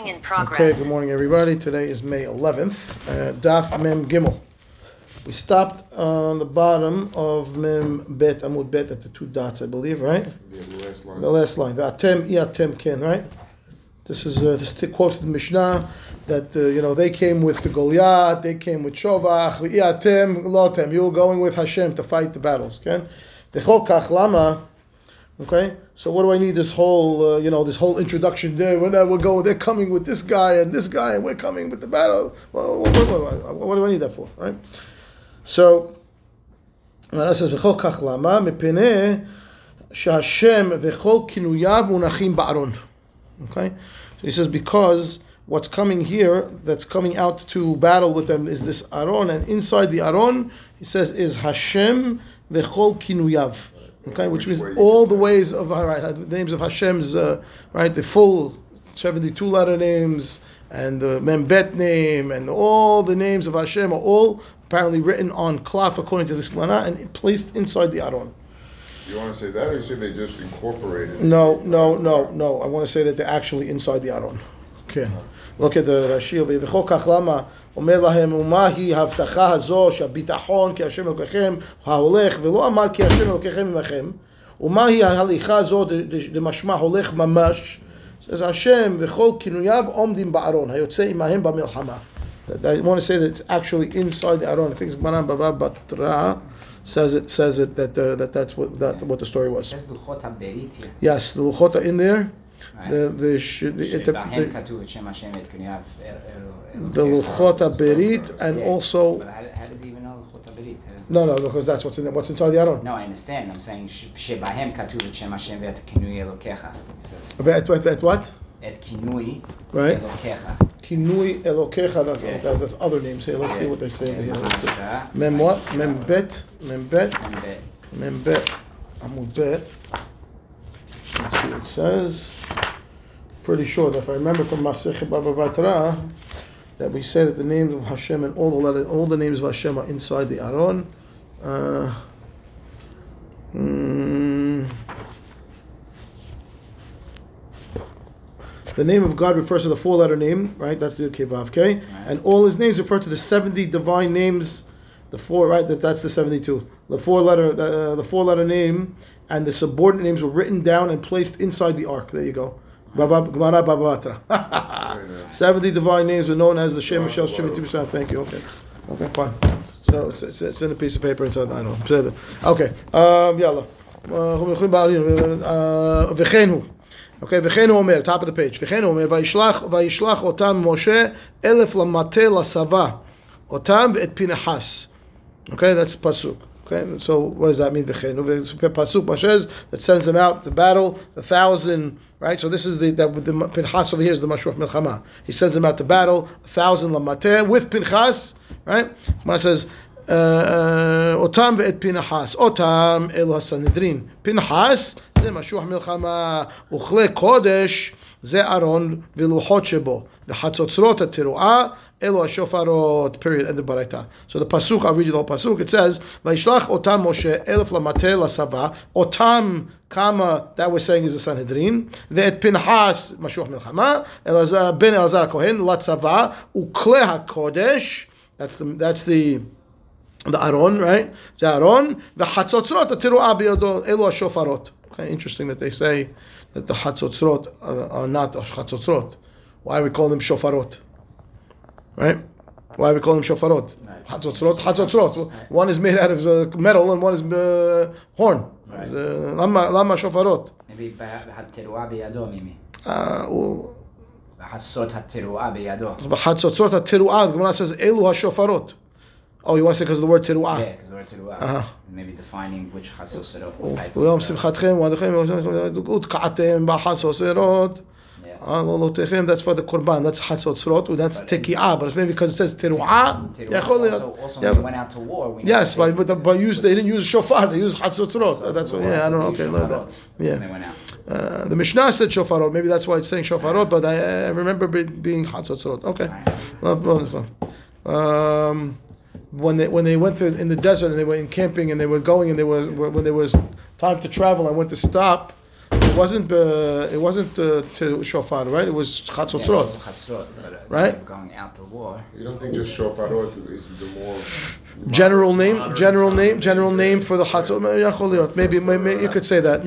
Recording in progress. Okay, good morning everybody. Today is May 11th. Daf Mem Gimel. We stopped on the bottom of Mem Bet Amud Bet at the two dots, I believe, right? Yeah, the last line. The last line. Atem iatem ken, right? This is this quote from the Mishnah that they came with the Goliath, they came with Shovach, iatem lotem. You're going with Hashem to fight the battles, okay? Dechol kach lama. Okay, so what do I need this whole, this whole introduction there? We're going, they're coming with this guy, and we're coming with the battle. What do I need that for, right? So, it says, "V'chol kach lama mepineh sheHashem v'chol kinuyav unachim ba'aron." Okay, so he says because what's coming here, that's coming out to battle with them, is this Aron, and inside the Aron, he says, is Hashem v'chol kinuyav. Okay, which means all the ways of the names of Hashem's the full 72 letter names and the Membet name and all the names of Hashem are all apparently written on klaf according to this Gemara and placed inside the Aron. You want to say that, or you say they just incorporated it? No. I want to say that they're actually inside the Aron. Okay, look at the Rashi over here. V'chol kach lama אומר להם ומהי ההבטחה הזו שהביטחון כי השם אלוקיכם ההולך ולא אמר כי השם אלוקיכם עמכם ומהי ההליכה הזו דמשמע הולך ממש אז השם וכל כינוייו עומדים בארון היוצא עמהם במלחמה. I want to say that it's actually inside the Aron. I think Masechet Bava Batra says it that's what the story was. That's Luchot berit here. Yes, the Luchot are in there. Right. The Luchot HaBerit and also. But how does he even know Luchot HaBerit? No, because that's what's inside the Aron. No, I understand. I'm saying shebahem katuv et shem Hashem ve'et kinui Elokecha. Ve'et what? Et kinui Elokecha. Kinui Elokecha. That's other names here. Let's see what they're saying here. Mem what? Mem bet. Amud bet. Let's see what it says. Pretty sure that if I remember from Masechet Bava Batra, that we said that the names of Hashem and all the names of Hashem are inside the Aron. The name of God refers to the four-letter name, right? That's the Kevavke, and all His names refer to the 70 divine names. The four, right? That's the 72. The four letter name, and the subordinate names were written down and placed inside the ark. There you go. Gemara Bava Batra. 70 divine names are known as the Shem Mishal Shem Tibisham. Thank you. Okay, fine. So it's in a piece of paper inside. I know. Okay. Yalla. Okay, v'chenu omer, top of the page. V'chenu omer, va'ishlach otam Moshe elef lamateh lasava otam et Pinchas. Okay, that's pasuk. Okay, so what does that mean? Pasuk Moshe that sends them out to battle, 1,000, right? So this is the Pinchas over here is the mashuach milchama. He sends them out to battle, 1,000 lamateh with Pinchas, right? Moshe says, "Otam ve'et Pinchas, otam el hasanedrin, Pinchas ze mashuach milchama, uchle kodesh ze Aron v'luchot shebo, the chatzotzrot ha'teruah." Elo shofarot. Period. End of baraita. So the pasuk, I'll read you the whole pasuk. It says, "Vaishlach otam Moshe elef lamateh lasava otam kama." That we're saying is the Sanhedrin. Ve'et Pinchas mashuach milchama El Azar Ben Yaakov Kohen latzava ukleh hakodesh. That's the Aron, right? The Aron v'chatzotzrot atiruah biyodo elo shofarot. Okay, interesting that they say that the chatzotzrot are not chatzotzrot. Why we call them shofarot? Right? Why we call them shofarot? Chatzotzrot. One is made out of metal and one is horn. Lama shofarot. Maybe hateruah biyado, maybe. Hatzot hateruah biyado. Hatzotzrot hateruah. The Gemara says elu hashofarot. Oh, you want to say because of the word teruah? Yeah, because the word teruah. Maybe defining which chatzotzrot type. Ulam simchatchem wadachem utkaatem b'chatzotzrot. That's for the Qurban. That's chatzotzrot. That's teki'ah. But it's maybe because it says teru'ah. Also, when they went out to war. They didn't use shofar. They used chatzotzrot. So that's why. Yeah, I don't know. Okay, learn that. Yeah. They went out. The Mishnah said shofarot. Maybe that's why it's saying shofarot. But I remember being chatzotzrot. Okay. When they went to in the desert and they were encamping and they were going and they were when there was time to travel and went to stop. It wasn't to shofar, right? It was chatzotzrot. Right? Going out to war. You don't think just shofarot is the more general name for the chatzot? Maybe you could say that.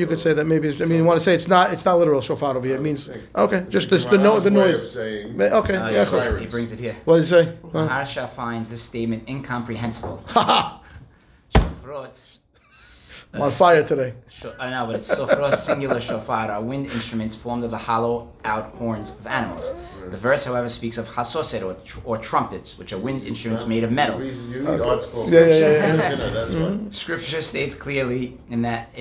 Maybe you want to say it's not literal shofar over here. It means just the noise. Okay, he brings it here. What did he say? Harsha finds this statement incomprehensible. Shofarot. I'm on fire today. I know, but it's shofar, singular shofar, are wind instruments formed of the hollow-out horns of animals. The verse, however, speaks of chatzotzrot, or trumpets, which are wind instruments made of metal. Scripture states clearly in that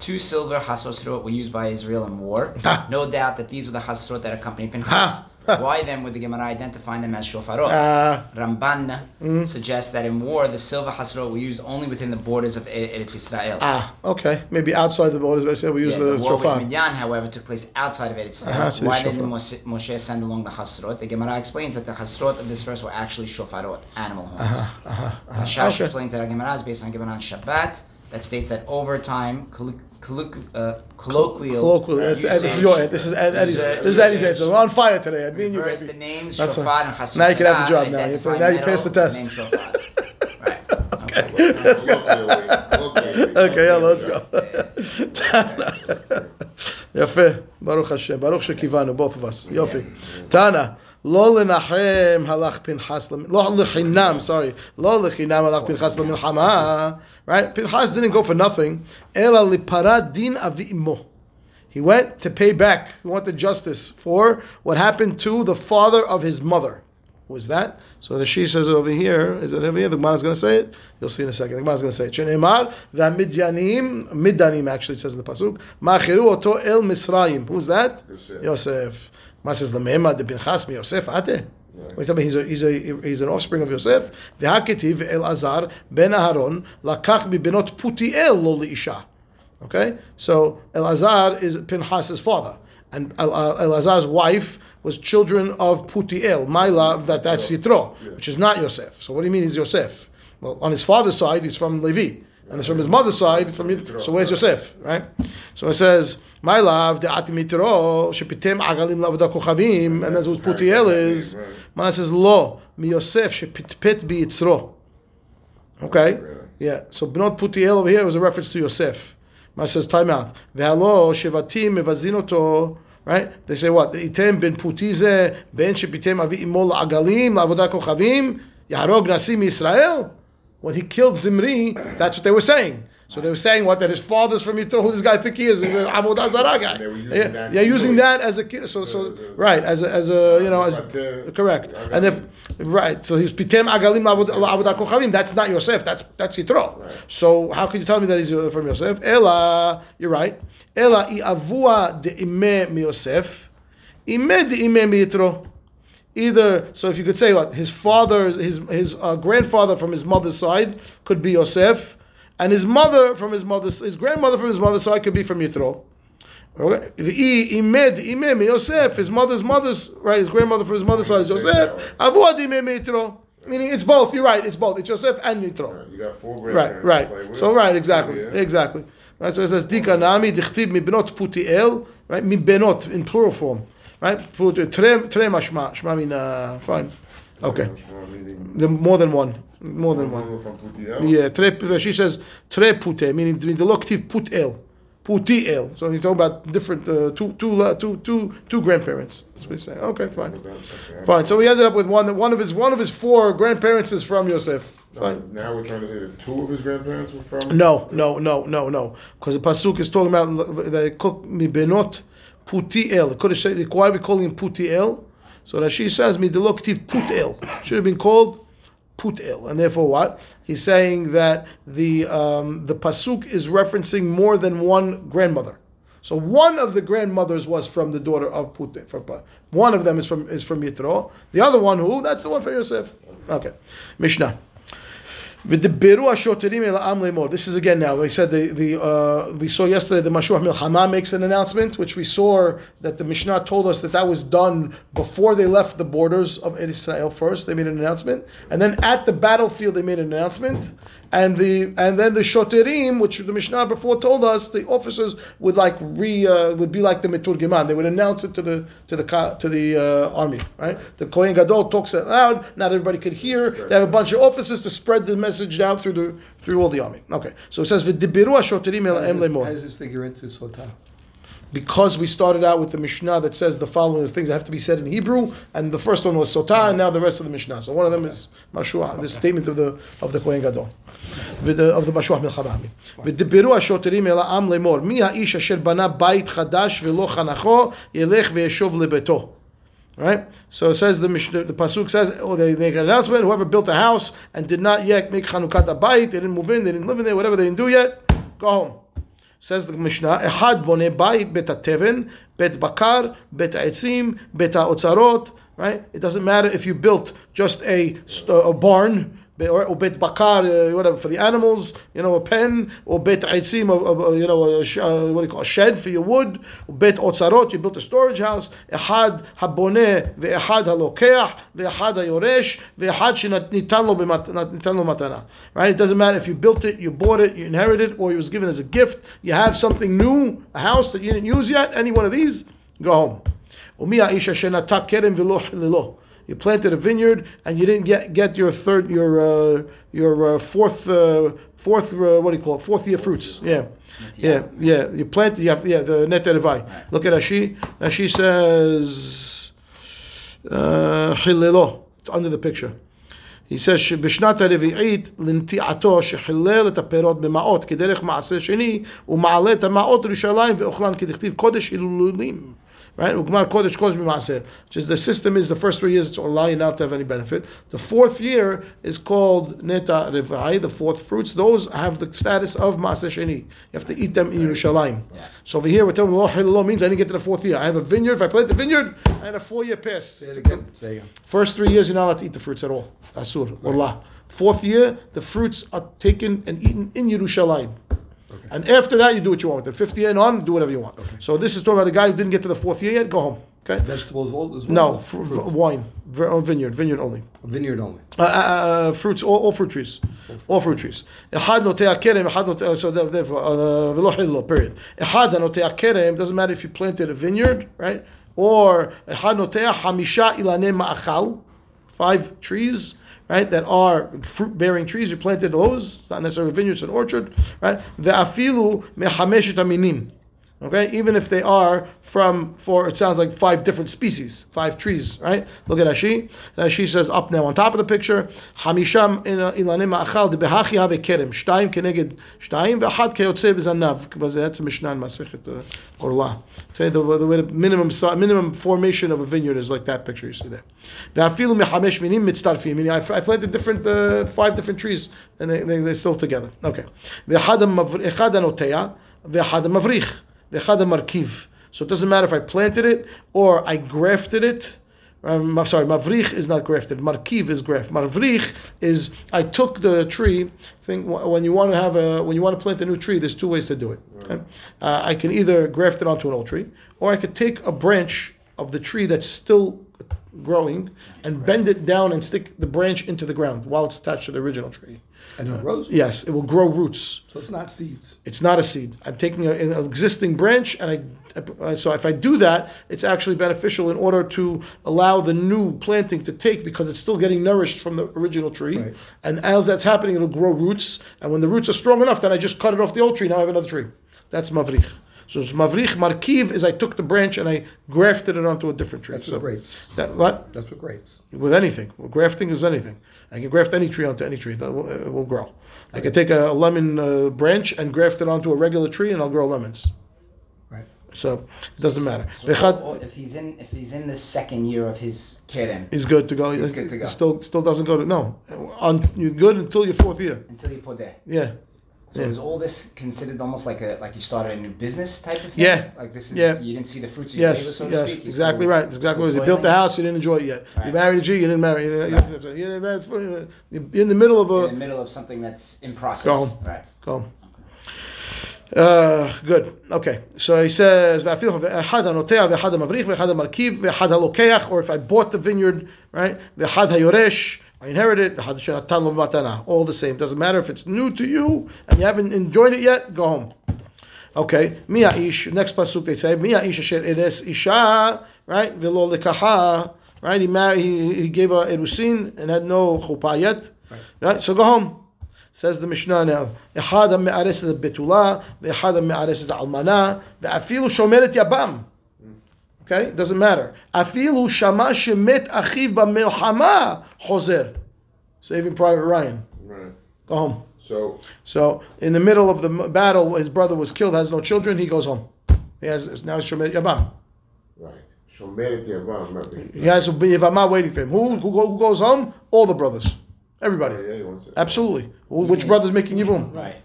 two silver chatzotzrot were used by Israel in war. No doubt that these were the chatzotzrot that accompanied Pinchas. Why then would the Gemara identify them as shofarot? Ramban suggests that in war, the silver hasrot were used only within the borders of Eretz Israel. Okay. Maybe outside the borders of Eretz Israel, we use the shofar. The war with Midian, however, took place outside of Eretz Israel. So why didn't Moshe send along the hasrot? The Gemara explains that the hasrot of this verse were actually shofarot, animal horns. Rashi explains that our Gemara is based on Gemara on Shabbat, that states that over time, colloquial. This is Eddie's answer. We're on fire today. I mean, you guys. The names Shofar and Chassid. Now you can have the job. Now you pass the test. Right. Okay, let's go. Yafe. Baruch Hashem. Baruch Shekivanu. Both of us. Yofi. Tana. Lo lenachem halach Pinchas. Lo lechinam. Sorry. Lo lechinam halach Pinchas lemilchama. Right? Pinchas didn't go for nothing. Ela liparat din avimo. He went to pay back. He wanted justice for what happened to the father of his mother. Who is that? So the Rashi says over here. Is it over here? The Gemara is going to say it. You'll see in a second. The Gemara is going to say it. Sheneimar v'amidyanim. Midyanim actually it says in the pasuk. Ma'achiru oto el Misraim. Who's that? Yosef. Ma says l'me'ema de Pinchas mi Yosef ate. When you tell me he's an offspring of Yosef. V'haketiv El Azar ben Aron lakach b'benot Putiel lo li'isha. Okay, so El Azar is Pinchas's father, and El Azar's wife was children of Putiel, my love, that's Yitro, which is not Yosef. So what do you mean he's Yosef? Well, on his father's side, he's from Levi. And it's from his mother's side, from Yitro. So where's Yosef, right? So it says, my love, de'atim Yitro, shepitem agalim la'avodah kochavim, and that's what Putiel is. Mana says, lo, mi Yosef, shepitpet bi Yitzro. Okay? Yeah, so Bnot Putiel over here was a reference to Yosef. Mana says, time out. Ve'alo, shevatim, mevazinoto. Right? They say what? Item ben putize ben shepitem avi imol agalim la'avodah kochavim yaharog nasim Israel. When he killed Zimri, that's what they were saying. So they were saying what? That his father's from Yitro. Who does this guy think he is? He's an Avodah Zarah guy. Using that as a kid. Correct. And if right, so he was Pitem Agalim Avodah Kochavim. That's not Yosef. That's Yitro. Right. So how can you tell me that he's from Yosef? Ela, you're right. Ela iavua de ime mi Yosef, ime de ime mi Yitro. Either, so if you could say what his father, his grandfather from his mother's side could be Yosef, and his grandmother from his mother's side could be from Yitro. Okay, Yosef, his mother's right, his grandmother from his mother's side is Yosef. Meaning it's both. You're right, it's both. It's Yosef and Yitro. You got four grandparents. Right. So right, exactly. Right, so it says Dikanami dichtiv mibenot Putiel. Right, mibenot in plural form. Right? Fine. Okay. More than one. Yeah, she says, tre pute, meaning the locative put el. Puti el. So he's talking about different, two grandparents. That's what he's saying. Okay, fine. So we ended up with one of his four grandparents is from Yosef. Fine. Now we're trying to say that two of his grandparents were from? No. Because the pasuk is talking about they cook mibenot. Putiel. It could have said, why are we calling him Putiel? So Rashi says, Midiloktiv Putiel. Should have been called Putiel. And therefore what? He's saying that the pasuk is referencing more than one grandmother. So one of the grandmothers was from the daughter of Putiel. One of them is from Yitro. The other one, who? That's the one from Yosef. Okay. Mishnah. This is again now. They said we saw yesterday the mashuach milchama makes an announcement, which we saw that the Mishnah told us that was done before they left the borders of Eretz Israel. First, they made an announcement, and then at the battlefield they made an announcement, and then the Shotrim, which the Mishnah before told us, the officers would would be like the meturgiman. They would announce it to the army. Right? The Kohen Gadol talks out loud. Not everybody could hear. They have a bunch of officers to spread the message out through all the army. Okay, so it says v'dibiru ha-shoterim ela'em lemor. How does this figure into Sotah? Because we started out with the Mishnah that says the following things that have to be said in Hebrew, and the first one was Sotah, and now the rest of the Mishnah. So one of them is Mashuach, the statement of the Kohen Gadol, of the Mashuach Milchamami. V'dibiru ha-shoterim ela'em lemor, mi ha'ish asher bana bayit chadash v'lo chanacho yelech v'yeshov lebeto. Right, so it says the pasuk says, they make an announcement. Whoever built a house and did not yet make Chanukat Abayit, they didn't move in, they didn't live in there, whatever they didn't do yet, go home. Says the Mishnah, Ehad bone bayit bet haTeven, bet bakar, bet haEtzim, bet haOtzarot. Right, it doesn't matter if you built just a barn or bet bakar, whatever for the animals, a pen, or bet haEtzim, a shed for your wood, bet otzarot, you built a storage house. Ehad haboneh veehad halokeach veehad hayoresh veehad shenitan lo matana. Right? It doesn't matter if you built it, you bought it, you inherited it, or it was given as a gift. You have something new, a house that you didn't use yet. Any one of these, go home. Umi ha'isha shenatak kerem v'lo lilo. You planted a vineyard and you didn't get your fourth year fruits. Yeah. You planted. You have the neterevai. Look at Rashi. Rashi says chilelo. It's under the picture. He says שבשנת הרביעית לנטיעתו שחילל את הפירות במעות כדרך מעשה שני ומעלה את המעות לירושלים ואוכלן כדכתיב קודש הילולים. Right? Ugmar Kodesh Kodesh B'Maaseh. The system is the first 3 years it's Orla, you not to have any benefit. The fourth year is called Neta Revai, the fourth fruits. Those have the status of Maaseh Sheni. You have to eat them in Yerushalayim. Yeah. So over here we're telling Lo means I didn't get to the fourth year. I have a vineyard. If I plant the vineyard, I had a 4-year pass. Say it again. First 3 years you're not allowed to eat the fruits at all. Asur, Orla. Fourth year, the fruits are taken and eaten in Yerushalayim. Okay. And after that, you do what you want with it. 50 and on, do whatever you want. Okay. So this is talking about the guy who didn't get to the 4th year yet. Go home. Okay. Vegetables as well. No, wine, vineyard only. Vineyard only. Fruits, all fruit trees, all fruit trees. So therefore, period. Doesn't matter if you planted a vineyard, right? Or 5 trees. Right, that are fruit-bearing trees. You planted those. It's not necessarily vineyards and orchard. Right, ve'afilu mechameshet aminim. Okay, even if they are it sounds like 5 different species, 5 trees. Right, look at Rashi. Rashi says up now on top of the picture. Hamisham ilanim ma'achal debehachi have kerem shtayim keneged shtayim ve'achad keyotze bezanav. Because that's a Mishnah in Masechet Orla. Say the minimum formation of a vineyard is like that picture you see there. Ve'afilu mechamesh minim mitztarfim. Meaning I planted different 5 different trees and they're still together. Okay. Ve'achad anoteya ve'achad mavrich. So it doesn't matter if I planted it or I grafted it. I'm sorry, mavrich is not grafted. Markiv is graft. Mavrich is I took the tree. When you want to plant a new tree, there's 2 ways to do it. Okay? I can either graft it onto an old tree, or I could take a branch of the tree that's still growing and bend it down and stick the branch into the ground while it's attached to the original tree. And it grows? Yes, it will grow roots. So it's not seeds? It's not a seed. I'm taking an existing branch, and so if I do that, it's actually beneficial in order to allow the new planting to take because it's still getting nourished from the original tree. Right. And as that's happening, it'll grow roots. And when the roots are strong enough, then I just cut it off the old tree. Now I have another tree. That's mavrich. So it's mavrich, markiv is I took the branch and I grafted it onto a different tree. That's what grapes. That's what grapes. With anything. Well, grafting is anything. I can graft any tree onto any tree. It will grow. I can take a lemon branch and graft it onto a regular tree and I'll grow lemons. Right. So it doesn't matter. So if he's in the 2nd year of his kerem, he's good to go. He's good to go. Still doesn't go to... No. You're good until your 4th year. Until you podeh. Yeah. So is all this considered almost like you started a new business type of thing? Yeah. Like this is, you didn't see the fruits of your labor, so to speak? Yes, exactly right. That's exactly what it is. You built the house, you didn't enjoy it yet. Right. You married a Jew, you didn't marry. You're in the middle of in the middle of something that's in process. Go home. Right. Go home. Good. Okay. So he says, or if I bought the vineyard, right? I inherit it. All the same. Doesn't matter if it's new to you and you haven't enjoyed it yet. Go home. Okay. Next pasuk they say, right? V'lo lekaha. Right. He married. He gave a erusin and had no chuppah yet. Right. So go home. Says the Mishnah now. Echad me'ares the betula. Echad me'ares the almana. Ve'afilu shomeret yabam. Okay, doesn't matter. Afilu shama shemet achiv b'milchama chozer. Saving Private Ryan. Right. Go home. So in the middle of the battle, his brother was killed. Has no children. He goes home. Now he's shomeret yabam. Right. Shomeret yabam. He has a yavama waiting for him. Who goes home? All the brothers. Everybody. Absolutely. Which brother's making yibum? Right.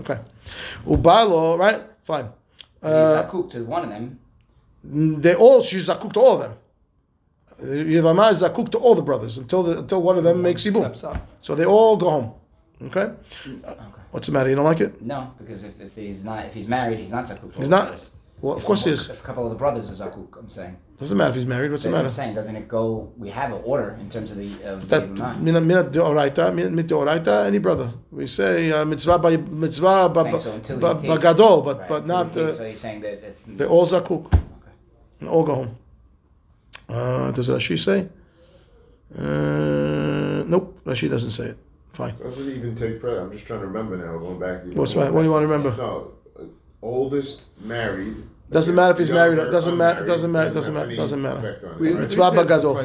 Okay. Ubalo. Right. Fine. Zakuk to one of them. She's zakuk to all of them. Yevama is zakuk to all the brothers until one of them makes yibum. So they all go home. Okay? What's the matter? You don't like it? No, because if he's married, he's not zakuk to all the brothers. Well, of course he is. If a couple of the brothers is zakuk, I'm saying. Doesn't matter if he's married. What's the matter? I'm saying, doesn't it go? We have an order in terms of the any brother. We say mitzvah bagadol, but not. So you're saying that it's they all zakuk. Okay. And all go home. Does Rashi say? Nope, Rashi doesn't say it. Fine. Doesn't even take prayer. I'm just trying to remember now. Going back. What's right? What do you want to remember? No, oldest married. Doesn't matter if he's married or doesn't matter. Mitzvah bagadol.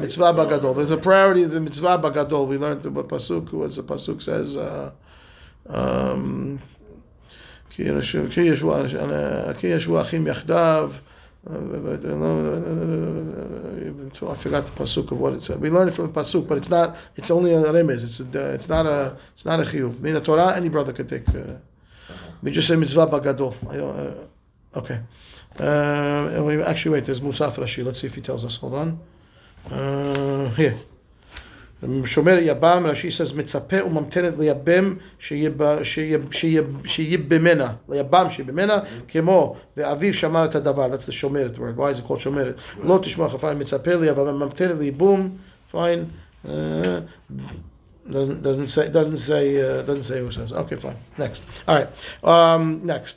Mitzvah bagadol. There's a priority of the mitzvah bagadol. We learned what pasuk was. The pasuk says, I forgot the pasuk of what it said. We learned it from the pasuk, but it's not. It's only a remez. It's not a chiyuv. In the Torah, any brother could take. We just say mitzvah bagadol. I don't. Okay. Wait, there's Musaf Rashi. Let's see if he tells us. Hold on. Here. Shomer Yabam, Rashi says, Mitzapeh umamtenet liyabim sheyibimena. Liyabam sheyibimena. Kemo ve'aviv shamarat hadavar. That's the shomeret word. Why is it called shomeret? Lo tishma chafar mitzapeh liyabam mamtenet liyibum. Fine. Doesn't say who says. Okay, fine. Next. All right. Next.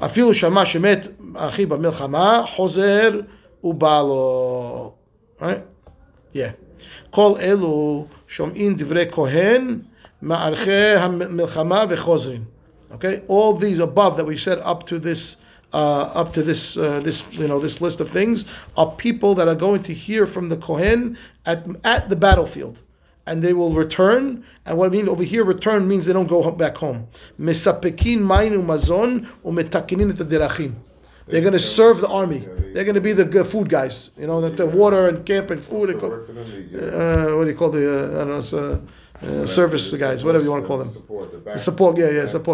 Afilu shama shemet achi b'milchama chozer ubalo. Right? Yeah. Kol elu shom'in divrei kohen ma'archei ha'milchama v'chozrin. Okay? All these above that we said up to this list of things are people that are going to hear from the kohen at the battlefield. And they will return. And what I mean over here, return means they don't go back home. Mesapekin mainu mazon umetakinin et haderachim. They're going to serve the army. They're going to be the food guys. You know, the water and camp and food. What do you call the? I don't know. Service guys, whatever you want to call them. Support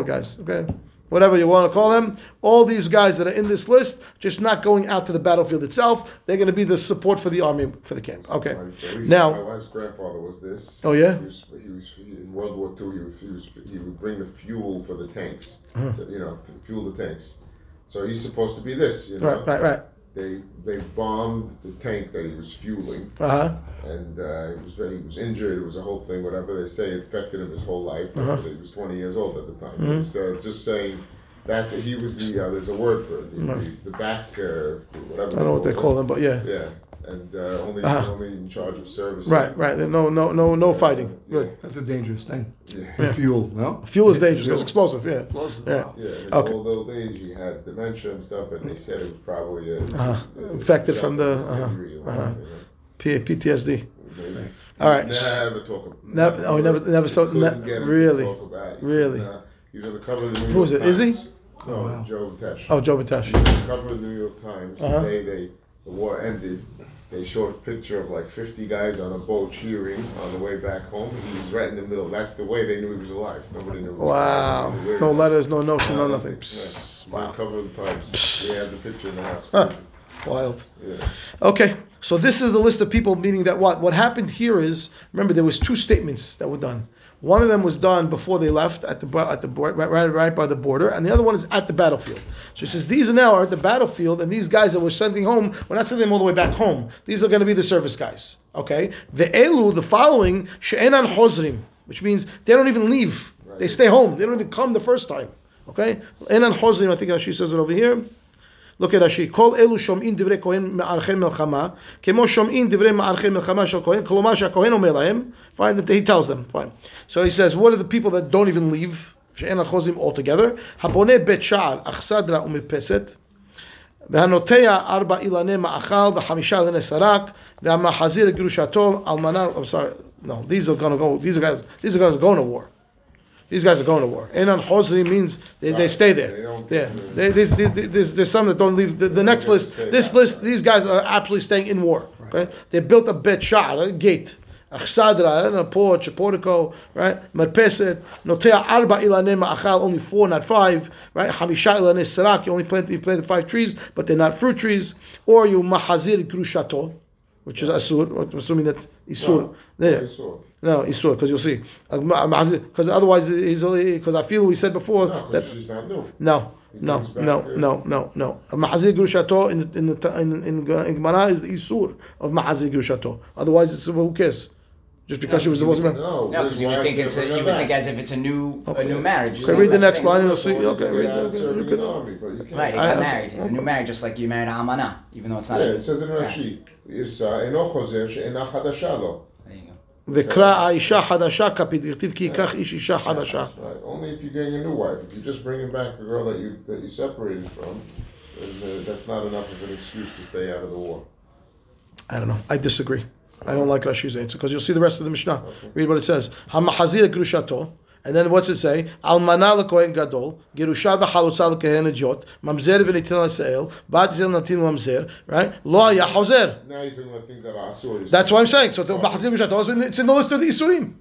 guys. Okay, whatever you want to call them. All these guys that are in this list, just not going out to the battlefield itself. They're going to be the support for the army, for the camp. Okay. Now, my wife's grandfather was this. Oh, yeah? He was in World War II, he would bring the fuel for the tanks, fuel the tanks. So he's supposed to be this, you know? Right. They bombed the tank that he was fueling, and he was injured. It was a whole thing. Whatever they say, it affected him his whole life. He was 20 years old at the time. Mm-hmm. So just saying, he was the. There's a word for it. The back, whatever. I don't know what they call them, but yeah. Yeah, and only in charge of service. Right. No fighting. Right. That's a dangerous thing. Yeah. Fuel. No. Fuel is dangerous. It's explosive. Yeah. Explosive. Yeah. Yeah. In old age, he had dementia and stuff, and they said it was probably infected from the PTSD. Maybe. All right. Never talk about. Never talk about it. Really. He was on the cover of the New York Times. Who was it? Is he? No, Joe Batesh. Oh, Joe Batesh. He was on the cover of the New York Times. Today they the war ended, they showed a picture of like 50 guys on a boat cheering on the way back home. He was right in the middle. That's the way they knew he was alive. Nobody knew. Wow. Nobody knew. No letters, no notion, no nothing. Yeah. Wow. Cover the pipes. We have the picture in the house. Huh. Wild. Yeah. Okay. So this is the list of people, meaning that what happened here is, remember, there was two statements that were done. One of them was done before they left at the right by the border, and the other one is at the battlefield. So he says these are now are at the battlefield, and these guys that we're sending home, we're not sending them all the way back home. These are going to be the service guys. Okay, the elu, the following she'enan hozrim, which means they don't even leave; they stay home. They don't even come the first time. Okay, enan hozrim. I think Rashi says it over here. Look at Rashi. Kol elu shom'in divrei kohen me'archei melchama, kemo shom'in divrei me'archei melchama shel kohen, kolomar she'kohen omer lahem. Fine, that he tells them. Fine. So he says, what are the people that don't even leave? She'en achozim altogether. Haboneh bet sha'ar achsadra u'mipeset, ve'hanoteya arba ilanei ma'achal, ve'hamisha ilanei sarak, ve'hamahazir gerushato almana. I'm sorry. No, these are going to go. These guys are going to war. These guys are going to war. Enan Hosri means they stay there. There's some that don't leave. The next list, these guys are absolutely staying in war. Okay? They built a bet shah, a gate, a chsadra, a porch, a portico, right? Merpeset, notea arba ilanei ma'achal, only four, not five, right? Hamisha ilanei sarak, you only planted five trees, but they're not fruit trees. Or you mahazir grushato, which is Asur. I'm assuming that Isur. No, Isur, because you'll see. Because otherwise, because I feel we said before that she's not new. No. Mahazir Grushato in Gemara is the Isur of Mahazir Grushato. Otherwise, it's who cares? Just because she was the most. No, because you would think as if it's a new marriage. Okay, read the next line and you'll see. Okay, read that. Right, it's married. It's a new marriage, just like you married Amana, even though it's not. Yeah, it says in Rashi. It's eno chozer she'ena chadasha lo. There you go. V'kra ha'isha chadasha kapit v'chtiv ki yikach ish isha chadasha. Only if you're getting a new wife. If you're just bringing back the girl that you separated from, that's not enough of an excuse to stay out of the war. I don't know. I disagree. I don't like Rashi's answer because you'll see the rest of the Mishnah. Okay. Read what it says. Hamahazir grushato, and then what's it say? Almana lekohen gadol, gerusha v'chalutza lekohen idiot, mamzer v'nitin l'seil, batzel natin mamzer. Right? Lo ya hozer. Now you're talking about things that are asurim. That's what I'm saying. So the mahazir grushato, it's in the list of the isurim.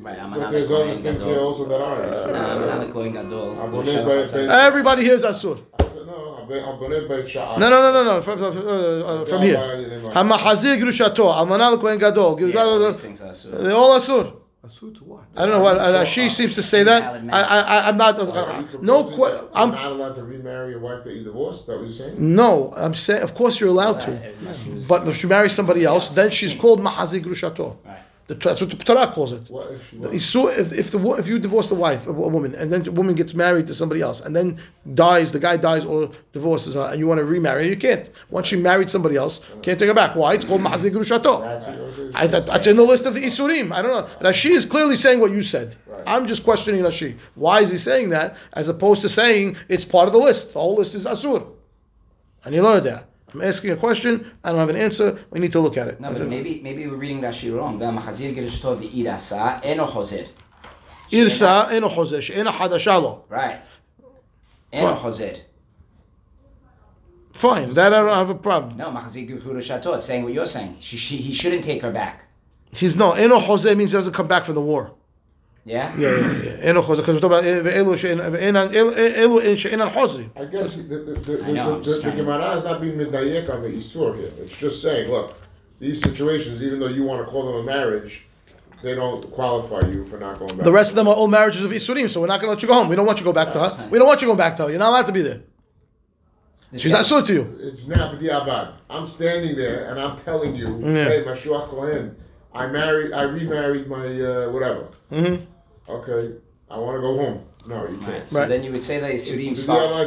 But there's other things here also that are. Everybody hears asur. No. From here. Hamahazir grushato, almana lekohen gadol. They're all asur. Asur to what? I don't know what Rashi seems to say that. I'm not. I'm not allowed to remarry a wife that you divorced. That what you're saying? No, I'm saying. Of course you're allowed to. But if she marries somebody else, then she's called mahazir grushato. That's what the Torah calls it. If you divorce the wife, a woman, and then the woman gets married to somebody else, and then the guy dies or divorces her, and you want to remarry, you can't. Once she married somebody else, can't take her back. Why? It's called Mahazir Grushato. That's in the list of the Isurim. I don't know. Rashi is clearly saying what you said. Right. I'm just questioning Rashi. Why is he saying that, as opposed to saying it's part of the list? The whole list is Asur. And you learn that. I'm asking a question. I don't have an answer. We need to look at it. No, but maybe we're reading Rashi wrong. Right. Fine. That I don't have a problem. No, Mahazir Grushato. It's saying what you're saying. He shouldn't take her back. Eno Chozer means he doesn't come back from the war. Yeah. Because we're talking about elu. I guess the Gemara is not being medayek on the isur here. It's just saying, look, these situations, even though you want to call them a marriage, they don't qualify you for not going back. The rest of them are all marriages of isurim, so we're not going to let you go home. We don't want you to go back to her. We don't want you to go back to her. You're not allowed to be there. She's not asur to you. It's now b'diavad. I'm standing there and I'm telling you, hey, mashuach kohen, I remarried my whatever. Mm-hmm. Okay, I want to go home. No, you can't. Right. So then you would say that Isurim stop. I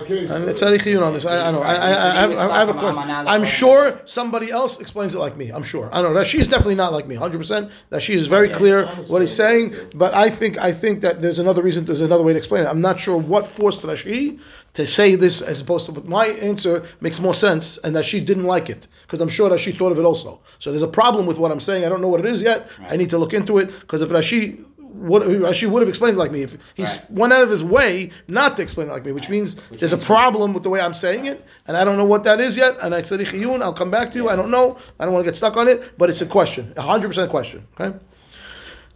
have a question. I'm sure somebody else explains it like me. I'm sure. I know Rashi is definitely not like me. 100%. Rashi is very clear what he's saying, but I think that there's another reason. There's another way to explain it. I'm not sure what forced Rashi to say this as opposed to. But my answer makes more sense, and Rashi didn't like it because I'm sure Rashi thought of it also. So there's a problem with what I'm saying. I don't know what it is yet. Right. I need to look into it because if Rashi Rashi would have explained it like me. If he's went out of his way not to explain it like me, which means there's a problem with the way I'm saying it, and I don't know what that is yet, and I said, I'll come back to you, I don't know, I don't want to get stuck on it, but it's a question, 100% question, okay?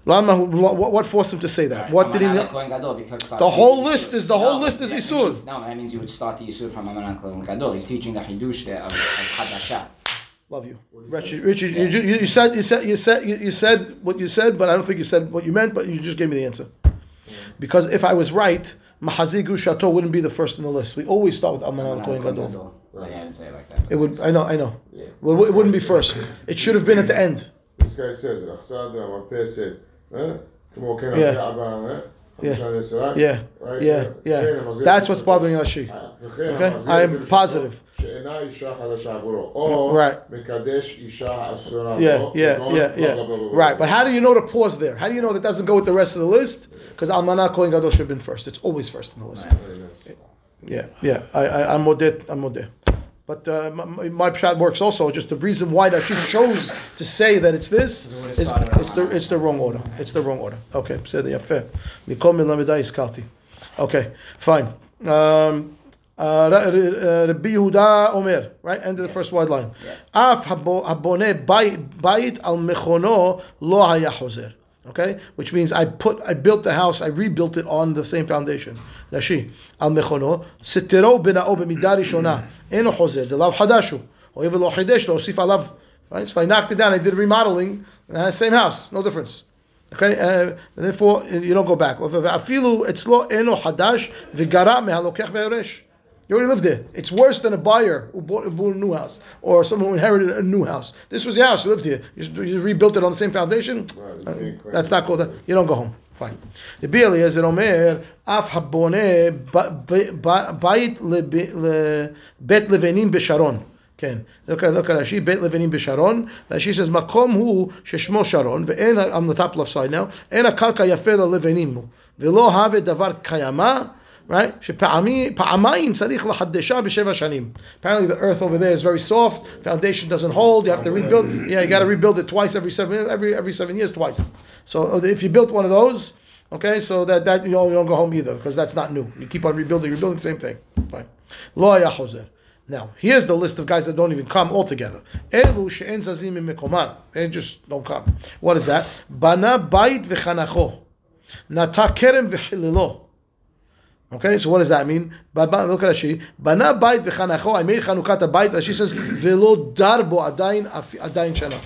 Lama, what forced him to say that? Right. What did he know? The whole list is Isur. No, that means you would start the Isur from Amanat Kohen Gadol. He's teaching the Hidush there of Hadashah. Love you, Richard. Yeah. You said what you said, but I don't think you said what you meant. But you just gave me the answer. Yeah. Because if I was right, Mahazigu Chateau wouldn't be the first in the list. We always start with Amanat Kohen Gadol. Well, yeah, I didn't say it like that. It would. I know. Yeah. Well, it wouldn't be first. It should have been at the end. This guy says it. That's what's bothering Rashi. Okay, I am positive. Right, but how do you know to pause there? How do you know that doesn't go with the rest of the list? Because Almanah Kohen Gadol should have been first. It's always first in the list. I'm modeh. But my pshat works also. Just the reason why Rashi chose to say that it's this is it's the wrong order. It's the wrong order. Okay, so they are fair. Okay, fine. Rabbi Yehuda Omer, right? End of the first wide line. Af habone bayit al mechono lo hayachozer. Okay, which means I built the house, I rebuilt it on the same foundation. Rashi al mechono sitero binao b'midari shona eno chozer delav hadashu oiv lo chidesh lo osif alav. Right, so I knocked it down. I did remodeling, same house, no difference. Okay, and therefore you don't go back. Afilu etzlo eno hadash v'gara mehalokech ve'oresh. You already lived there. It's worse than a buyer who bought a new house or someone who inherited a new house. This was your house. You lived here. You rebuilt it on the same foundation. That's not called that. You don't go home. Fine. The Bi'li is an Omer, Af Habone Bait Bet Levenim B'Sharon. Okay. Look at Rashi. Bet Levenim B'Sharon. Rashi says, Makom hu sheshmo Sharon. I'm on the top left side now. En HaKarka Yafeh LaLevenim. V'lo have Davar Kayama. Right? Apparently, the earth over there is very soft. Foundation doesn't hold. You have to rebuild. Yeah, you got to rebuild it twice every seven years twice. So if you built one of those, okay, so that you don't go home either because that's not new. You keep on rebuilding, same thing. Fine. Right. Now here's the list of guys that don't even come altogether. They just don't come. What is that? Bana bayit v'chanacho, nata kerem v'chililo. Okay, so what does that mean? Look at Rashi. Bana bayit v'chanacho. I made Chanukat a bayit. Rashi says velo darbo adayin shana.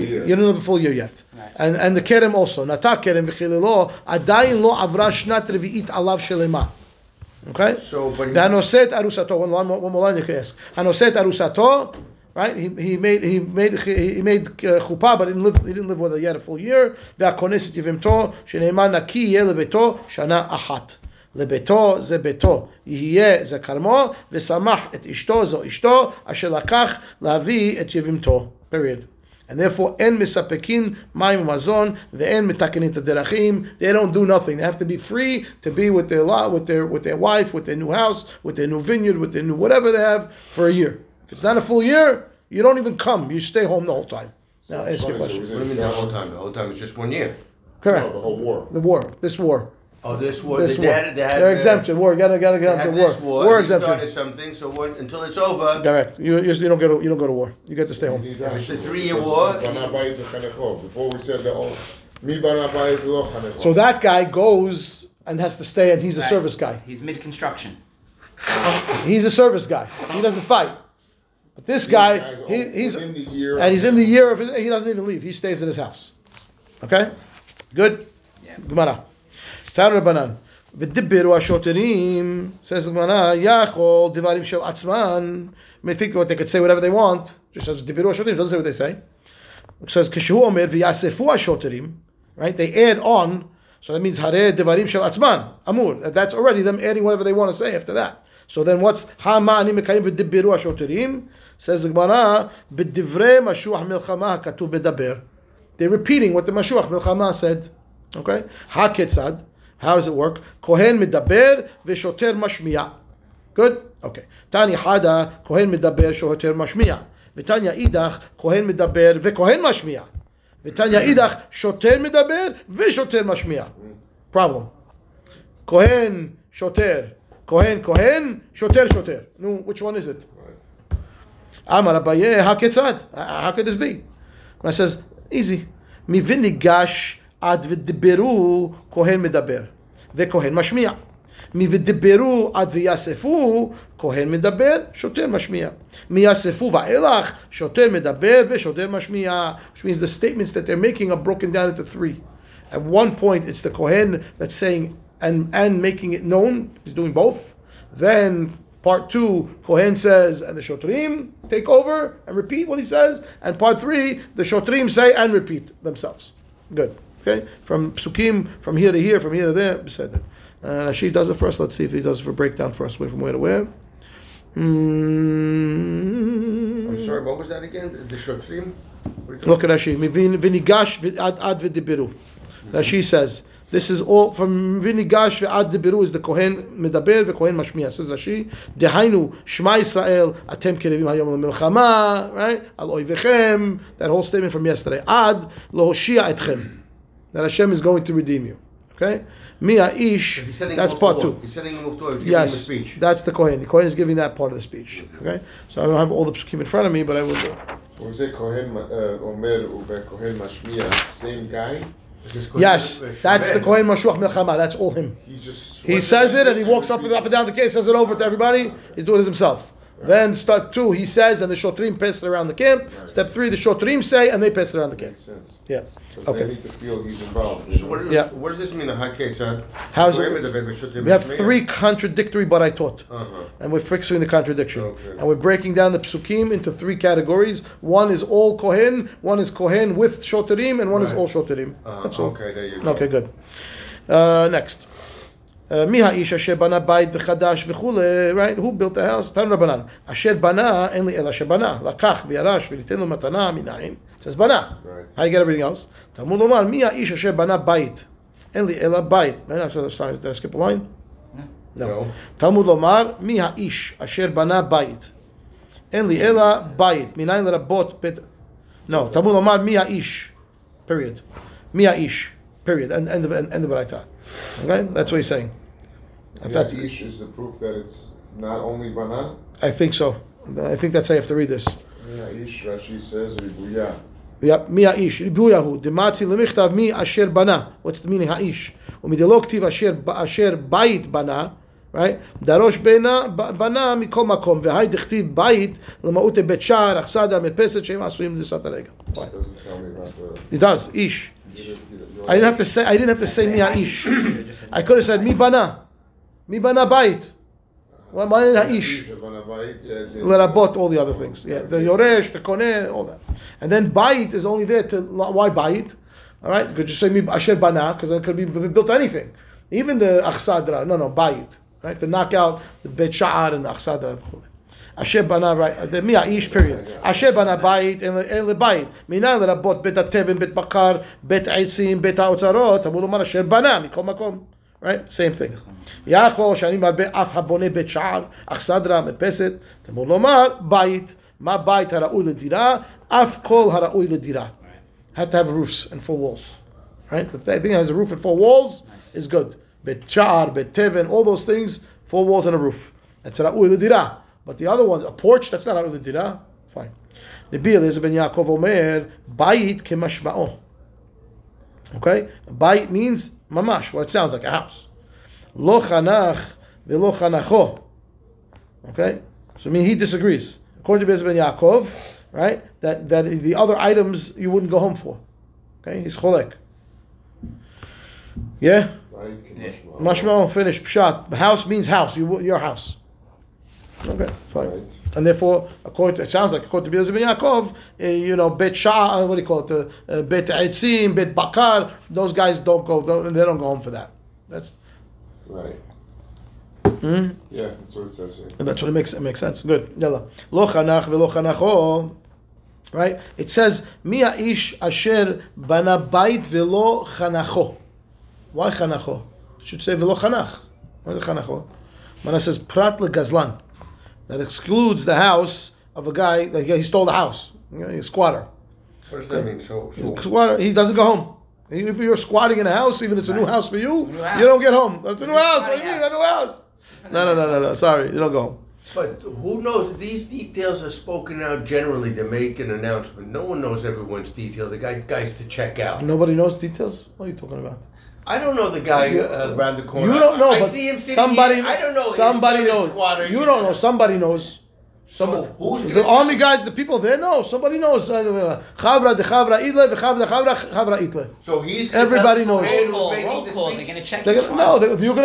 You don't know the full year yet. Right. And the kerem also. Nata kerem v'chililo adayin lo avra shnat revi'it alav shelema. Okay. So, but hanoset arusato. One more line you can ask. Hanoset arusato. Right. He made chuppah, but he didn't live with it yet a full year. V'akoneset yivimto sheneiman naki yeh lebeto shana achat. Lebeto ze beto yihye ze karmo v'samach et ishto zo ishto asher lakach lavi et yevimto. Period. And therefore, en misapekin mayim mazon ve'en mitakenin taderachim. They don't do nothing. They have to be free to be with their lot, with their wife, with their new house, with their new vineyard, with their new whatever they have for a year. If it's not a full year, you don't even come. You stay home the whole time. Now ask your question. What do you mean the whole time? The whole time is just 1 year. Correct. No, the whole war. The war. This war. Oh, this war. They're exempted. War. Gotta war. War exemption. Started something. So until it's over. Correct. You don't go to war. You get to stay home. It's a 3-year war. Before we said that. Oh, so that guy goes and has to stay, and he's a service guy. He's mid-construction. He's a service guy. He doesn't fight. But this guy, he's in the year, and he's in the year of. He doesn't need to leave. He stays in his house. Okay. Good. Yeah. Gemara. Tar Rabbanan, v'dibiru Shoterim, says the Gemara, yachol divarim shel atzman. May think what they could say whatever they want. Just says dibiru Shoterim, doesn't say what they say. It says kishu omer v'yasefu Shoterim. Right, they add on, so that means hare divarim shel atzman amur. That's already them adding whatever they want to say after that. So then what's hama ani mekayim v'dibiru Shoterim? Says the Gemara, b'divrei mashuach milchama hakatuv bedaber. They're repeating what the mashuach milchama said. Okay, haketzad. How does it work? Kohen medaber v'shoter mashmiya. Good? Okay. Tani hada kohen medaber shoter mashmiya. V'tanya idach kohen medaber v'kohen mashmiya. Problem. Kohen, shoter. Kohen, Kohen, shoter, shoter. No, which one is it? Amar Abaye, how could this be? When it says, easy. Mivinigash ad vidberu Kohen medaber. The Kohen mashmiya. Mividberu ad viyasefu Kohen medaber, shoter mashmiya. Miyasefu va'elach, shoter medaber ve shoter mashmiya. Which means the statements that they're making are broken down into three. At one point, it's the Kohen that's saying and making it known. He's doing both. Then part two, Kohen says, and the Shotrim take over and repeat what he says. And part three, the Shotrim say and repeat themselves. Good. Okay? From Psukim, from here to here, from here to there. And Rashi does it for us. Let's see if he does it for breakdown for us. Wait from where to where. I'm sorry, what was that again? The Shotrim? Look at Rashi. Vinigash ad v'dibiru. Rashi says, this is all from Vinigash ad Biru is the Kohen Medaber the Kohen Mashmiya. Says Rashi, Dehainu Shema Israel Atem Kerevim Hayom Milchama, right? Al Oivechem. That whole statement from yesterday. Ad Lohoshia Etchem. That Hashem is going to redeem you. Okay, Mia Ish. That's part two. He's sending him yes, the speech. That's the Kohen. The Kohen is giving that part of the speech. Okay, so I don't have all the psukim in front of me, but I will do. Was it Kohen Omer Ube Kohen Mashmiya? Same guy. Yes, that's the Kohen mashuach milchama. That's all him. He says it and he walks up and down the case, says it over to everybody. He's doing it himself. Right. Then step two, he says, and the shotrim pass it around the camp. Right. Step three, the shotrim say, and they pass it around the camp. Makes sense. Yeah. Okay. They need to feel he's involved. So what does this mean? How's it? We have three contradictory but I taught, and we're fixing the contradiction, and we're breaking down the psukim into three categories. One is all kohen, one is kohen with shotrim, and one is all shotrim. That's all. Okay, there you go. Okay, good. Next. Mihaisha Shebana Bait V'Chadash V'Chule, right? Who built the house? Tan Rabbanan. Asher Bana Enli Ela Shebana. Lakach V'Yarash V'Niten Lo Matana Minayin. Says Bana. Right. How you get everything else? Talmud Omar Mihaisha Shebana Bait Enli Ela Bait. Right? Sorry, did I skip a line? No. Talmud Omar Mihaish Asher Bana Bait Enli Ela Bait Minayin L'Rabot Pet. No. Talmud Omar Mihaish. Period. Mihaish. Period. And the Baraita. Okay, that's what he's saying. If that's ish is the proof that it's not only bana. I think so. I think that's how you have to read this. Miaish, Rashi says ribuya. Yep, miaish ribuyahu. Dematzi lemichtav mi asher bana. What's the meaning haish? Umidiloktiv asher bait bana. Right? Darosh bana mikol makom v'hai dichtiv bait l'maute bet shar achsada merpeset sheim asuyim l'sat haregel. It doesn't tell me about the. It does ish. I didn't have to say miaish. I could have said mi bana. Mi bana bait. Well, my ha'ish. Lerabot, all the other things. Yeah, the yoresh, the koneh, all that. And then bait is only there to why bait? All right, you could just say mi asher bana because it could be built anything, even the achsadra. No, bait. Right, to knock out the bet sha'ar and the achsadra. Asher bana right. The mi ha'ish period. Asher bana bait and le bait. Mina lerabot bet atevim bet bakar bet aitzim bet ha'otzarot. Hamul umar asher bana mikol makom. Right? Same thing. Yacho, Shani Marbe, Af Habone Bet Sha'ar, Achsadra, Medpeset, Temur Lomar, Bait, Ma Bait Hara'u Ledira, Af Kol Hara'u Ledira. Had to have roofs and four walls. Right? The thing that has a roof and four walls is good. Bet Sha'ar, Bet Teven, all those things, four walls and a roof. That's Hara'u Ledira. But the other one, a porch, that's not Hara'u Ledira. Fine. The Biel is Ben Yaakov Omer, Bait Kemashma'o. Okay? Bait means mamash. Well, it sounds like a house. Lo chanach ve'lo chanacho. Okay? So, I mean, he disagrees. According to Ben Yaakov, right, that the other items you wouldn't go home for. Okay? He's cholek. Yeah? Mashma'o, finish. Pshat. House means house. Your house. Okay, fine. Right. And therefore, according to Ben Yaakov, Bet Shah, what do you call it? Bet Eitzim, Bet Bakar, those guys don't go home for that. That's right. Hmm? Yeah, that's what it says here. And that's what it makes sense. Good. Yalla. Lo chanach ve'lo chanacho. Right? It says, Mi ha'ish asher bana bait ve'lo chanacho. Why chanacho? It should say ve'lo chanach. Why chanacho? Mana says, prat le'gazlan. That excludes the house of a guy that he stole the house, a squatter. What does that mean? He doesn't go home. If you're squatting in a house, even if it's a new house for you, you don't get home. That's a new house. What do you mean? A new house? No. Sorry, you don't go home. But who knows? These details are spoken out generally to make an announcement. No one knows everyone's details. The guys to check out. Nobody knows details? What are you talking about? I don't know the guy around the corner. You don't know, but see him somebody. Here. I don't know. Somebody knows. You don't know. Somebody knows. The army guys, the people there know. Somebody knows. So he's everybody knows. Roll call. They're going to check. You're going to come. You're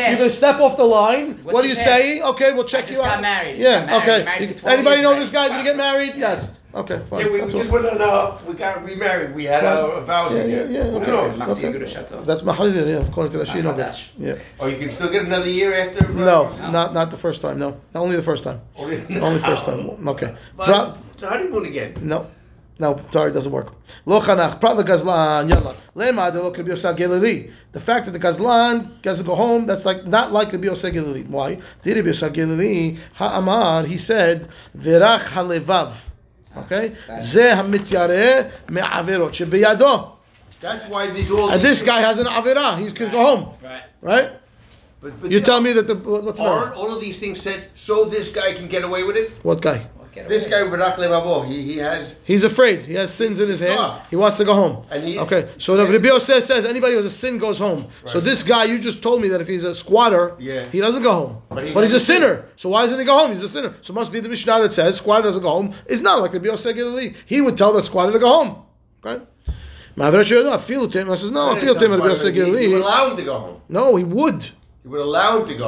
going to step off the line. What do you say? Okay, we'll check you out. Married. Yeah. Okay. Anybody know this guy's going to get married? Yes. Okay, fine. Yeah, we just went on we got remarried. We had our vows again. Yeah, okay. Okay. That's Mahalil, according to Rashi. Yeah. Oh, you can still get another year after? No, not the first time, no. Only the first time. Only first time. Okay. But it's a honeymoon again. No, sorry, it doesn't work. Lo chanach, prat le gazlan, yalla. Lema, they're looking to be Yosef Galilee. The fact that the gazlan doesn't go home, that's like not likely to be Yosef Galilee. Why? Did be Yosef Galilee, ha'amar, he said, virach halevav. Okay, that's why these all. And this guy has an avirah. He could go home. Right. But you tell me that aren't all of these things said so this guy can get away with it? What guy? This guy, Barak Levavo, he has. He's afraid. He has sins in his head. He wants to go home. So the Rebbe Yosef says anybody who has a sin goes home. Right. So this guy, you just told me that if he's a squatter, he doesn't go home. But he's a sinner. So why doesn't he go home? He's a sinner. So it must be the Mishnah that says squatter doesn't go home. It's not like the Rebbe Yosef Galilee. He would tell that squatter to go home. Okay? He would allow him to go home. No, he would. He would allow him to go.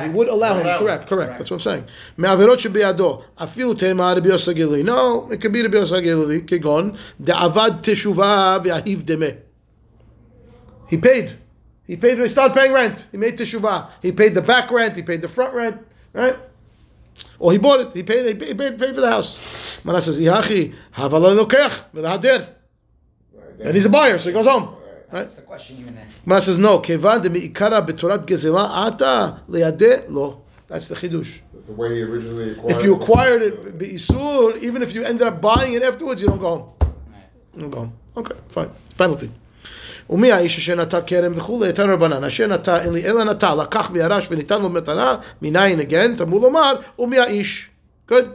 He would allow him. Correct. Right. That's what I'm saying. Me'averot shebi'ado. Afilu te'ma Rabbi Yosef Galilee. No, it could be Rabbi Yosef Galilee. Kegon de'avad teshuva ve'ahiv demeh. He paid. He started paying rent. He made teshuva. He paid the back rent. He paid the front rent. Right? Or he bought it. He paid for the house. Mara says, Yachi, havala lokech ve'lahader. And he's a buyer, so he goes home. Right? That's the question even there. Gemara says no. Kevan de meikara betorat gezela ata leyade lo. That's the chidush. The way you originally acquired. If you acquired it beisur, even if you ended up buying it afterwards, you don't go home. Right. You don't go home. Okay, fine. It's penalty. Umi aish shenata kerem v'chule etan rabanan shenata eli elanata lakach v'yarash v'nitan lo metana minayin again tamul omar umi aish. Good.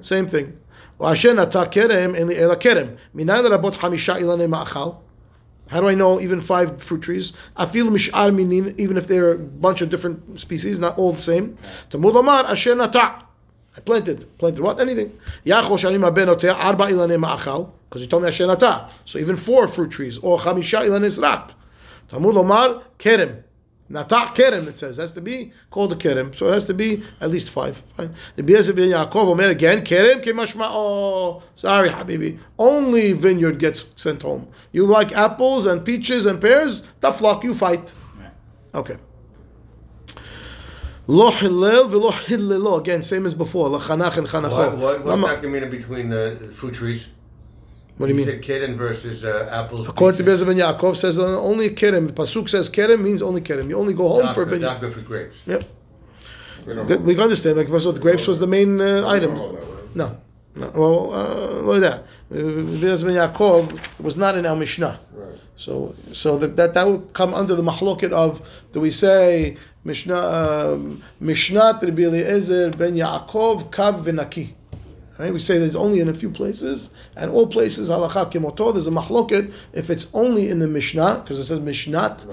Same thing. Shenata kerem eli ela kerem minayin rabot hamisha ilanei ma'achal. How do I know even 5 fruit trees? Afilu mish'ar minin, even if they're a bunch of different species, not all the same. Tamud omar asher nata. I planted. Planted what? Anything. Yachosh ani ma'benotea arba ilanei ma'achal. Because he told me asher nata. So even 4 fruit trees. Or chamisha ilanei zrak. Tamud omar kerem. Nata kerem, it says. It has to be called a kerem. So it has to be at least 5. Fine. The Yosef Ben Yaakov omer again, kerem kemashma'o. Sorry, Habibi. Only vineyard gets sent home. You like apples and peaches and pears? Tough luck, you fight. Okay. Lo hillel v'lo hillelo. Again, same as before. Lachanach and chanacho. What's that mean between the fruit trees? What do you mean? He said kerem versus apples. According to Yosef Ben Yaakov, says only kerem. Pasuk says kerem means only kerem. You only go home for vineyard. Doctor for grapes. Yep. We can understand. Like first of all, the grapes was the main item. No. Well, look at that. Yosef Ben Yaakov was not in our Mishnah. Right. So that would come under the mahloket of, do we say Mishnah Rabbi Eliezer Ben Yaakov kav v'naki. Right? We say there's only in a few places, and all places halakha kemoto. There's a mahloket if it's only in the Mishnah, because it says Mishnat,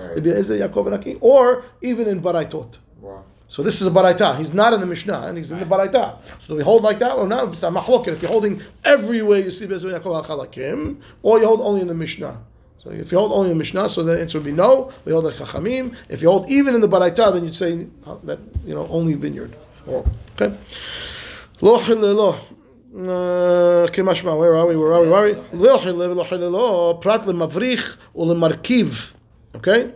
right. Or even in Baraitot. Wow. So this is a Baraita. He's not in the Mishnah, and he's in the Baraita. So do we hold like that or not? It's a mahloket. If you're holding everywhere you see Be'ezah Yaakov al-Khalakim, or you hold only in the Mishnah. So if you hold only in the Mishnah, so the answer would be no. We hold like Chachamim. If you hold even in the Baraita, then you'd say that only vineyard. Oh. Okay. Lo hilelo. Kemashma, where are we? Prat lemavrich or lemarkiv. Okay?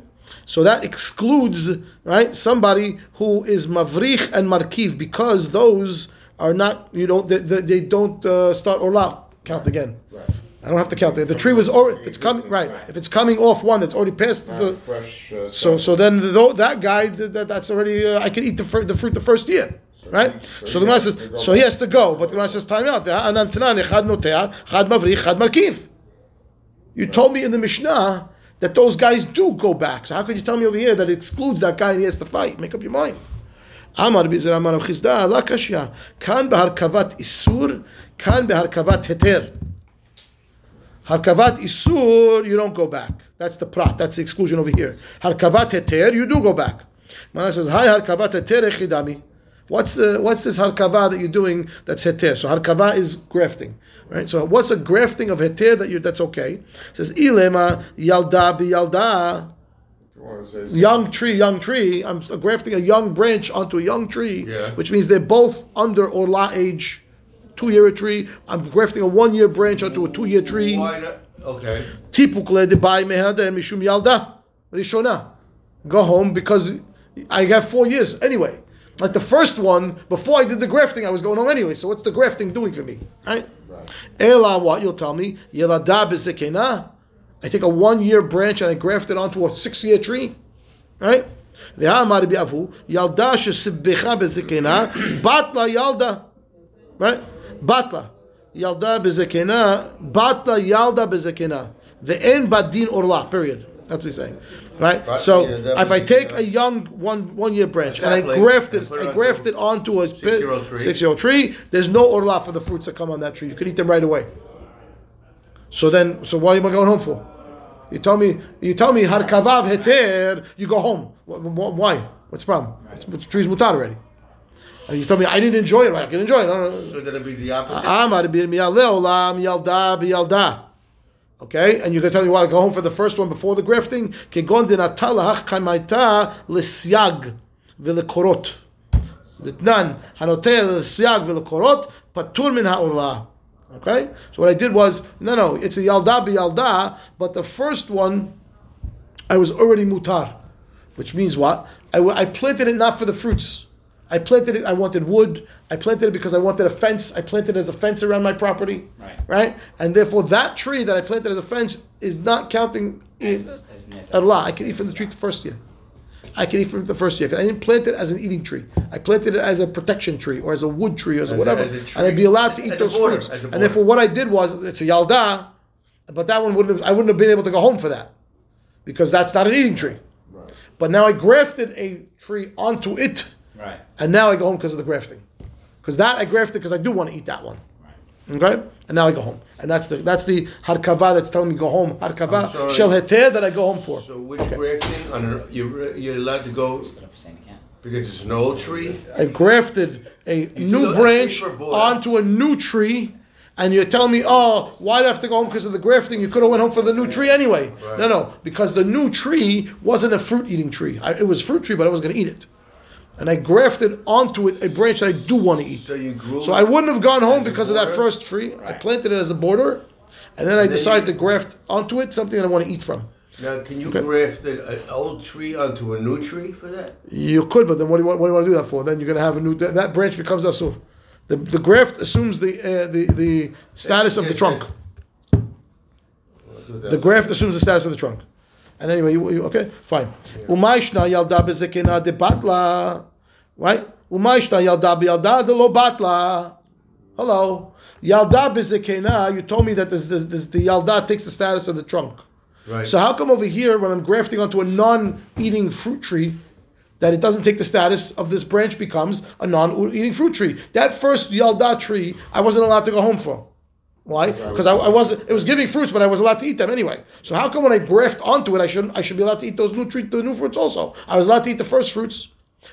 So that excludes, right, somebody who is mavrich and markiv, because those are not, they don't start Orla. Count again. Right. I don't have to count. The tree was already, if it's coming off one that's already past the fresh. So then that guy, that's already, I can eat the fruit the first year. Right? So the Gemara says, he has to go. But the Gemara says, time out. You told me in the Mishnah that those guys do go back. So how could you tell me over here that it excludes that guy and he has to fight? Make up your mind. Amar Bizer Amar Chizda La Kashya Kan beHarkavat Isur Kan beHarkavat Heter. Harkavat Isur, you don't go back. That's the prat. That's the exclusion over here. Harkavat Heter, you do go back. Mana says, "Hi Harkavat Heter Echidami." What's this Harkava that you're doing that's Heter? So Harkava is grafting, right? So what's a grafting of Heter that you that's okay? It says Ilema Yalda Bi Yalda. Young tree. I'm grafting a young branch onto a young tree, which means they're both under Orla age, 2-year tree. I'm grafting a 1-year branch onto a 2-year tree. Why not? Okay. Tipukle debai mehada mishum yalda rishona. Go home because I have 4 years anyway. Like the first one, before I did the grafting, I was going home anyway. So what's the grafting doing for me, right? Ela what you'll tell me yelada bezekena. I take a 1-year branch and I graft it onto a 6-year tree, right? The Amar Biavu Yalda Shesibecha Bezekena Batla Yalda, right? Batla Yalda Bezekena Batla Yalda Bezekena. The end Badin Orla. Period. That's what he's saying, right? So if I take a young one year branch and I graft it onto a 6-year-old tree, there's no Orla for the fruits that come on that tree. You can eat them right away. So what am I going home for? You tell me, Harkavav Heter, you go home. Why? What's the problem? It's tree's mutar already. And you tell me, I didn't enjoy it, right? I can enjoy it. No. So that'll be the opposite. Okay? And you're going to tell me, you want to go home for the first one before the grafting? Okay? So what I did was, no, it's a Yalda bi Yalda, but the first one, I was already mutar. Which means what? I planted it not for the fruits. I planted it, I wanted wood. I planted it because I wanted a fence. I planted it as a fence around my property. Right? And therefore that tree that I planted as a fence is not counting Allah. I can eat from the tree the first year. Because I didn't plant it as an eating tree. I planted it as a protection tree or as a wood tree or as whatever. And I'd be allowed to eat those fruits. And therefore what I did was, it's a Yalda, but that one I wouldn't have been able to go home for that because that's not an eating tree. Right. But now I grafted a tree onto it, right, and now I go home because of the grafting. Because that I grafted because I do want to eat that one. Okay, and now I go home, and that's the harkava that's telling me go home. Harkava shel heter that I go home for. So with grafting, you're allowed to go because it's an old tree. I grafted a new branch onto a new tree, and you're telling me, oh, why do I have to go home because of the grafting? You could have went home for the new tree anyway. Right. No, because the new tree wasn't a fruit eating tree. It was a fruit tree, but I wasn't going to eat it. And I grafted onto it a branch that I do want to eat. So I wouldn't have gone home because of that first tree. Right. I planted it as a border, and then I decided to graft onto it something that I want to eat from. Now, can you graft an old tree onto a new tree for that? You could, but then what do you want to do that for? Then you're going to have a new... That branch becomes asur. The graft assumes the status of the trunk. The graft assumes the status of the trunk. And anyway, okay, fine. Umayshna yalda bezekena de batla. Right? Umayshna yalda be yalda de lo batla. Hello. Yalda bezekena, you told me that this the yalda takes the status of the trunk. Right. So how come over here, when I'm grafting onto a non-eating fruit tree, that it doesn't take the status of this branch becomes a non-eating fruit tree? That first yalda tree, I wasn't allowed to go home for. Why? Because I wasn't. It was giving fruits, but I was allowed to eat them anyway. So how come when I graft onto it, I should be allowed to eat those new fruits also? I was allowed to eat the first fruits,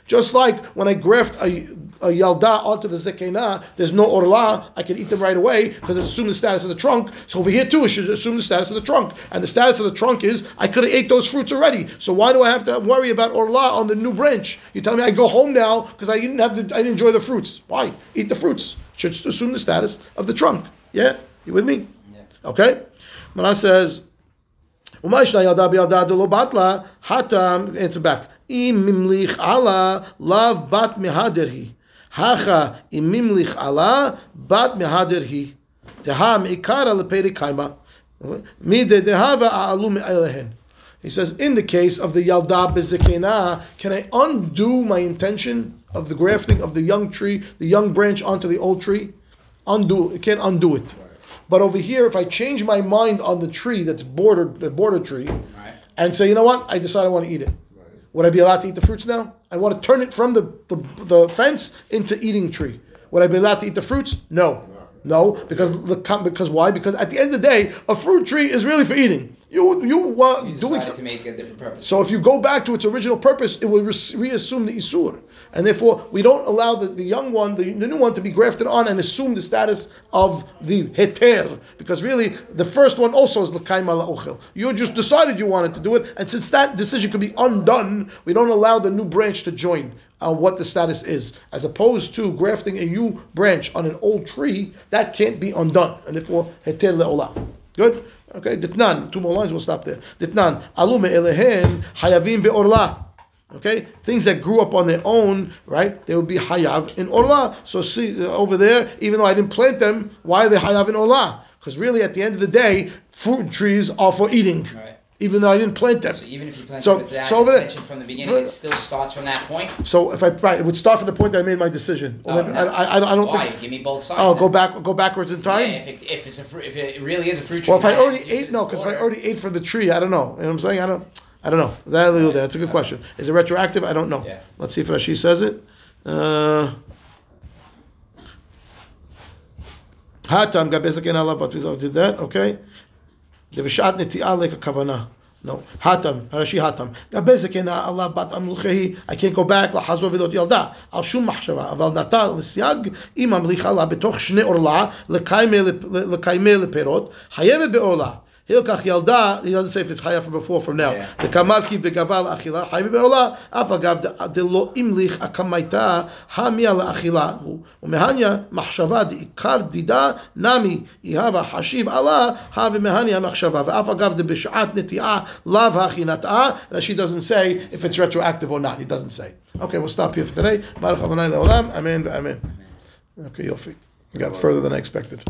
just like when I graft a yalda onto the zekena. There's no orla. I can eat them right away because it assumes the status of the trunk. So over here too, it should assume the status of the trunk. And the status of the trunk is I could have ate those fruits already. So why do I have to worry about orla on the new branch? You tell me I go home now because I didn't enjoy the fruits. Why? Eat the fruits. Should assume the status of the trunk. Yeah, you with me? Yeah. Okay. Mara says, "Umayshna yada biyada lo batla hatam." Answer back. Im mimlich ala lav bat mehaderhi. Hacha im mimlich ala bat mehaderhi. Teham ikara leperikaima. Mide dehava aalu me'elehen. He says, in the case of the yalda bezekena, can I undo my intention of the grafting of the young branch onto the old tree? Undo. You can't undo it. But over here, if I change my mind on the tree that's bordered, the border tree, right, and say, you know what, I decide I want to eat it, right, would I be allowed to eat the fruits now? I want to turn it from the fence into eating tree. Would I be allowed to eat the fruits? No, because why? Because at the end of the day, a fruit tree is really for eating. You doing something to make a different purpose. So if you go back to its original purpose, it will reassume the Isur. And therefore, we don't allow the young one, the new one, to be grafted on and assume the status of the Heter. Because really, the first one also is l'kaim ala ochel. You just decided you wanted to do it. And since that decision could be undone, we don't allow the new branch to join what the status is. As opposed to grafting a new branch on an old tree, that can't be undone. And therefore, Heter le'olam. Good? Okay, Ditnan, two more lines, we'll stop there. Ditnan, alume elehen, hayavim be'orla. Okay, things that grew up on their own, right, they would be hayav in orla. So see, over there, even though I didn't plant them, why are they hayav in orla? Because really, at the end of the day, fruit trees are for eating. Right. Even though I didn't plant them. So even if you plant them with that intention from the beginning, it still starts from that point? So if it would start from the point that I made my decision. Oh, no. I don't why? Think... Give me both sides. Oh, then. Go backwards in time? Yeah, if it really is a fruit tree... Well, if I already ate... No, because if I already ate from the tree, I don't know. You know what I'm saying? I don't know. Is that illegal? That's a good question. Is it retroactive? I don't know. Yeah. Let's see if Rashi says it. Hatam gabezaken Allah, but we did that. Okay. No. Hatam. Rashi Hatam. Gabezekena Allah bat amluchehi. I can't go back. Lahazor vidot yalda. Al shum machshava. Aval natal l'siag imam lichala betoch shne orla lekaime leperot hayevet beorla. Hilkach yalda. He doesn't say if it's chayav from before from now. The kamarkiv begaval achila hayevet beorla. Afagav de lo imlich akamaita hamia laachila. Umehanya machshava de ikar dida nami ihava hashiv Allah have mehanya machshava. Afagav de b'shat netiah lav hachinatah. Rashi doesn't say if it's retroactive or not. He doesn't say. Okay, we'll stop here for today. Baruch Adonai leolam. Amen. Okay, Yofi. We got further than I expected.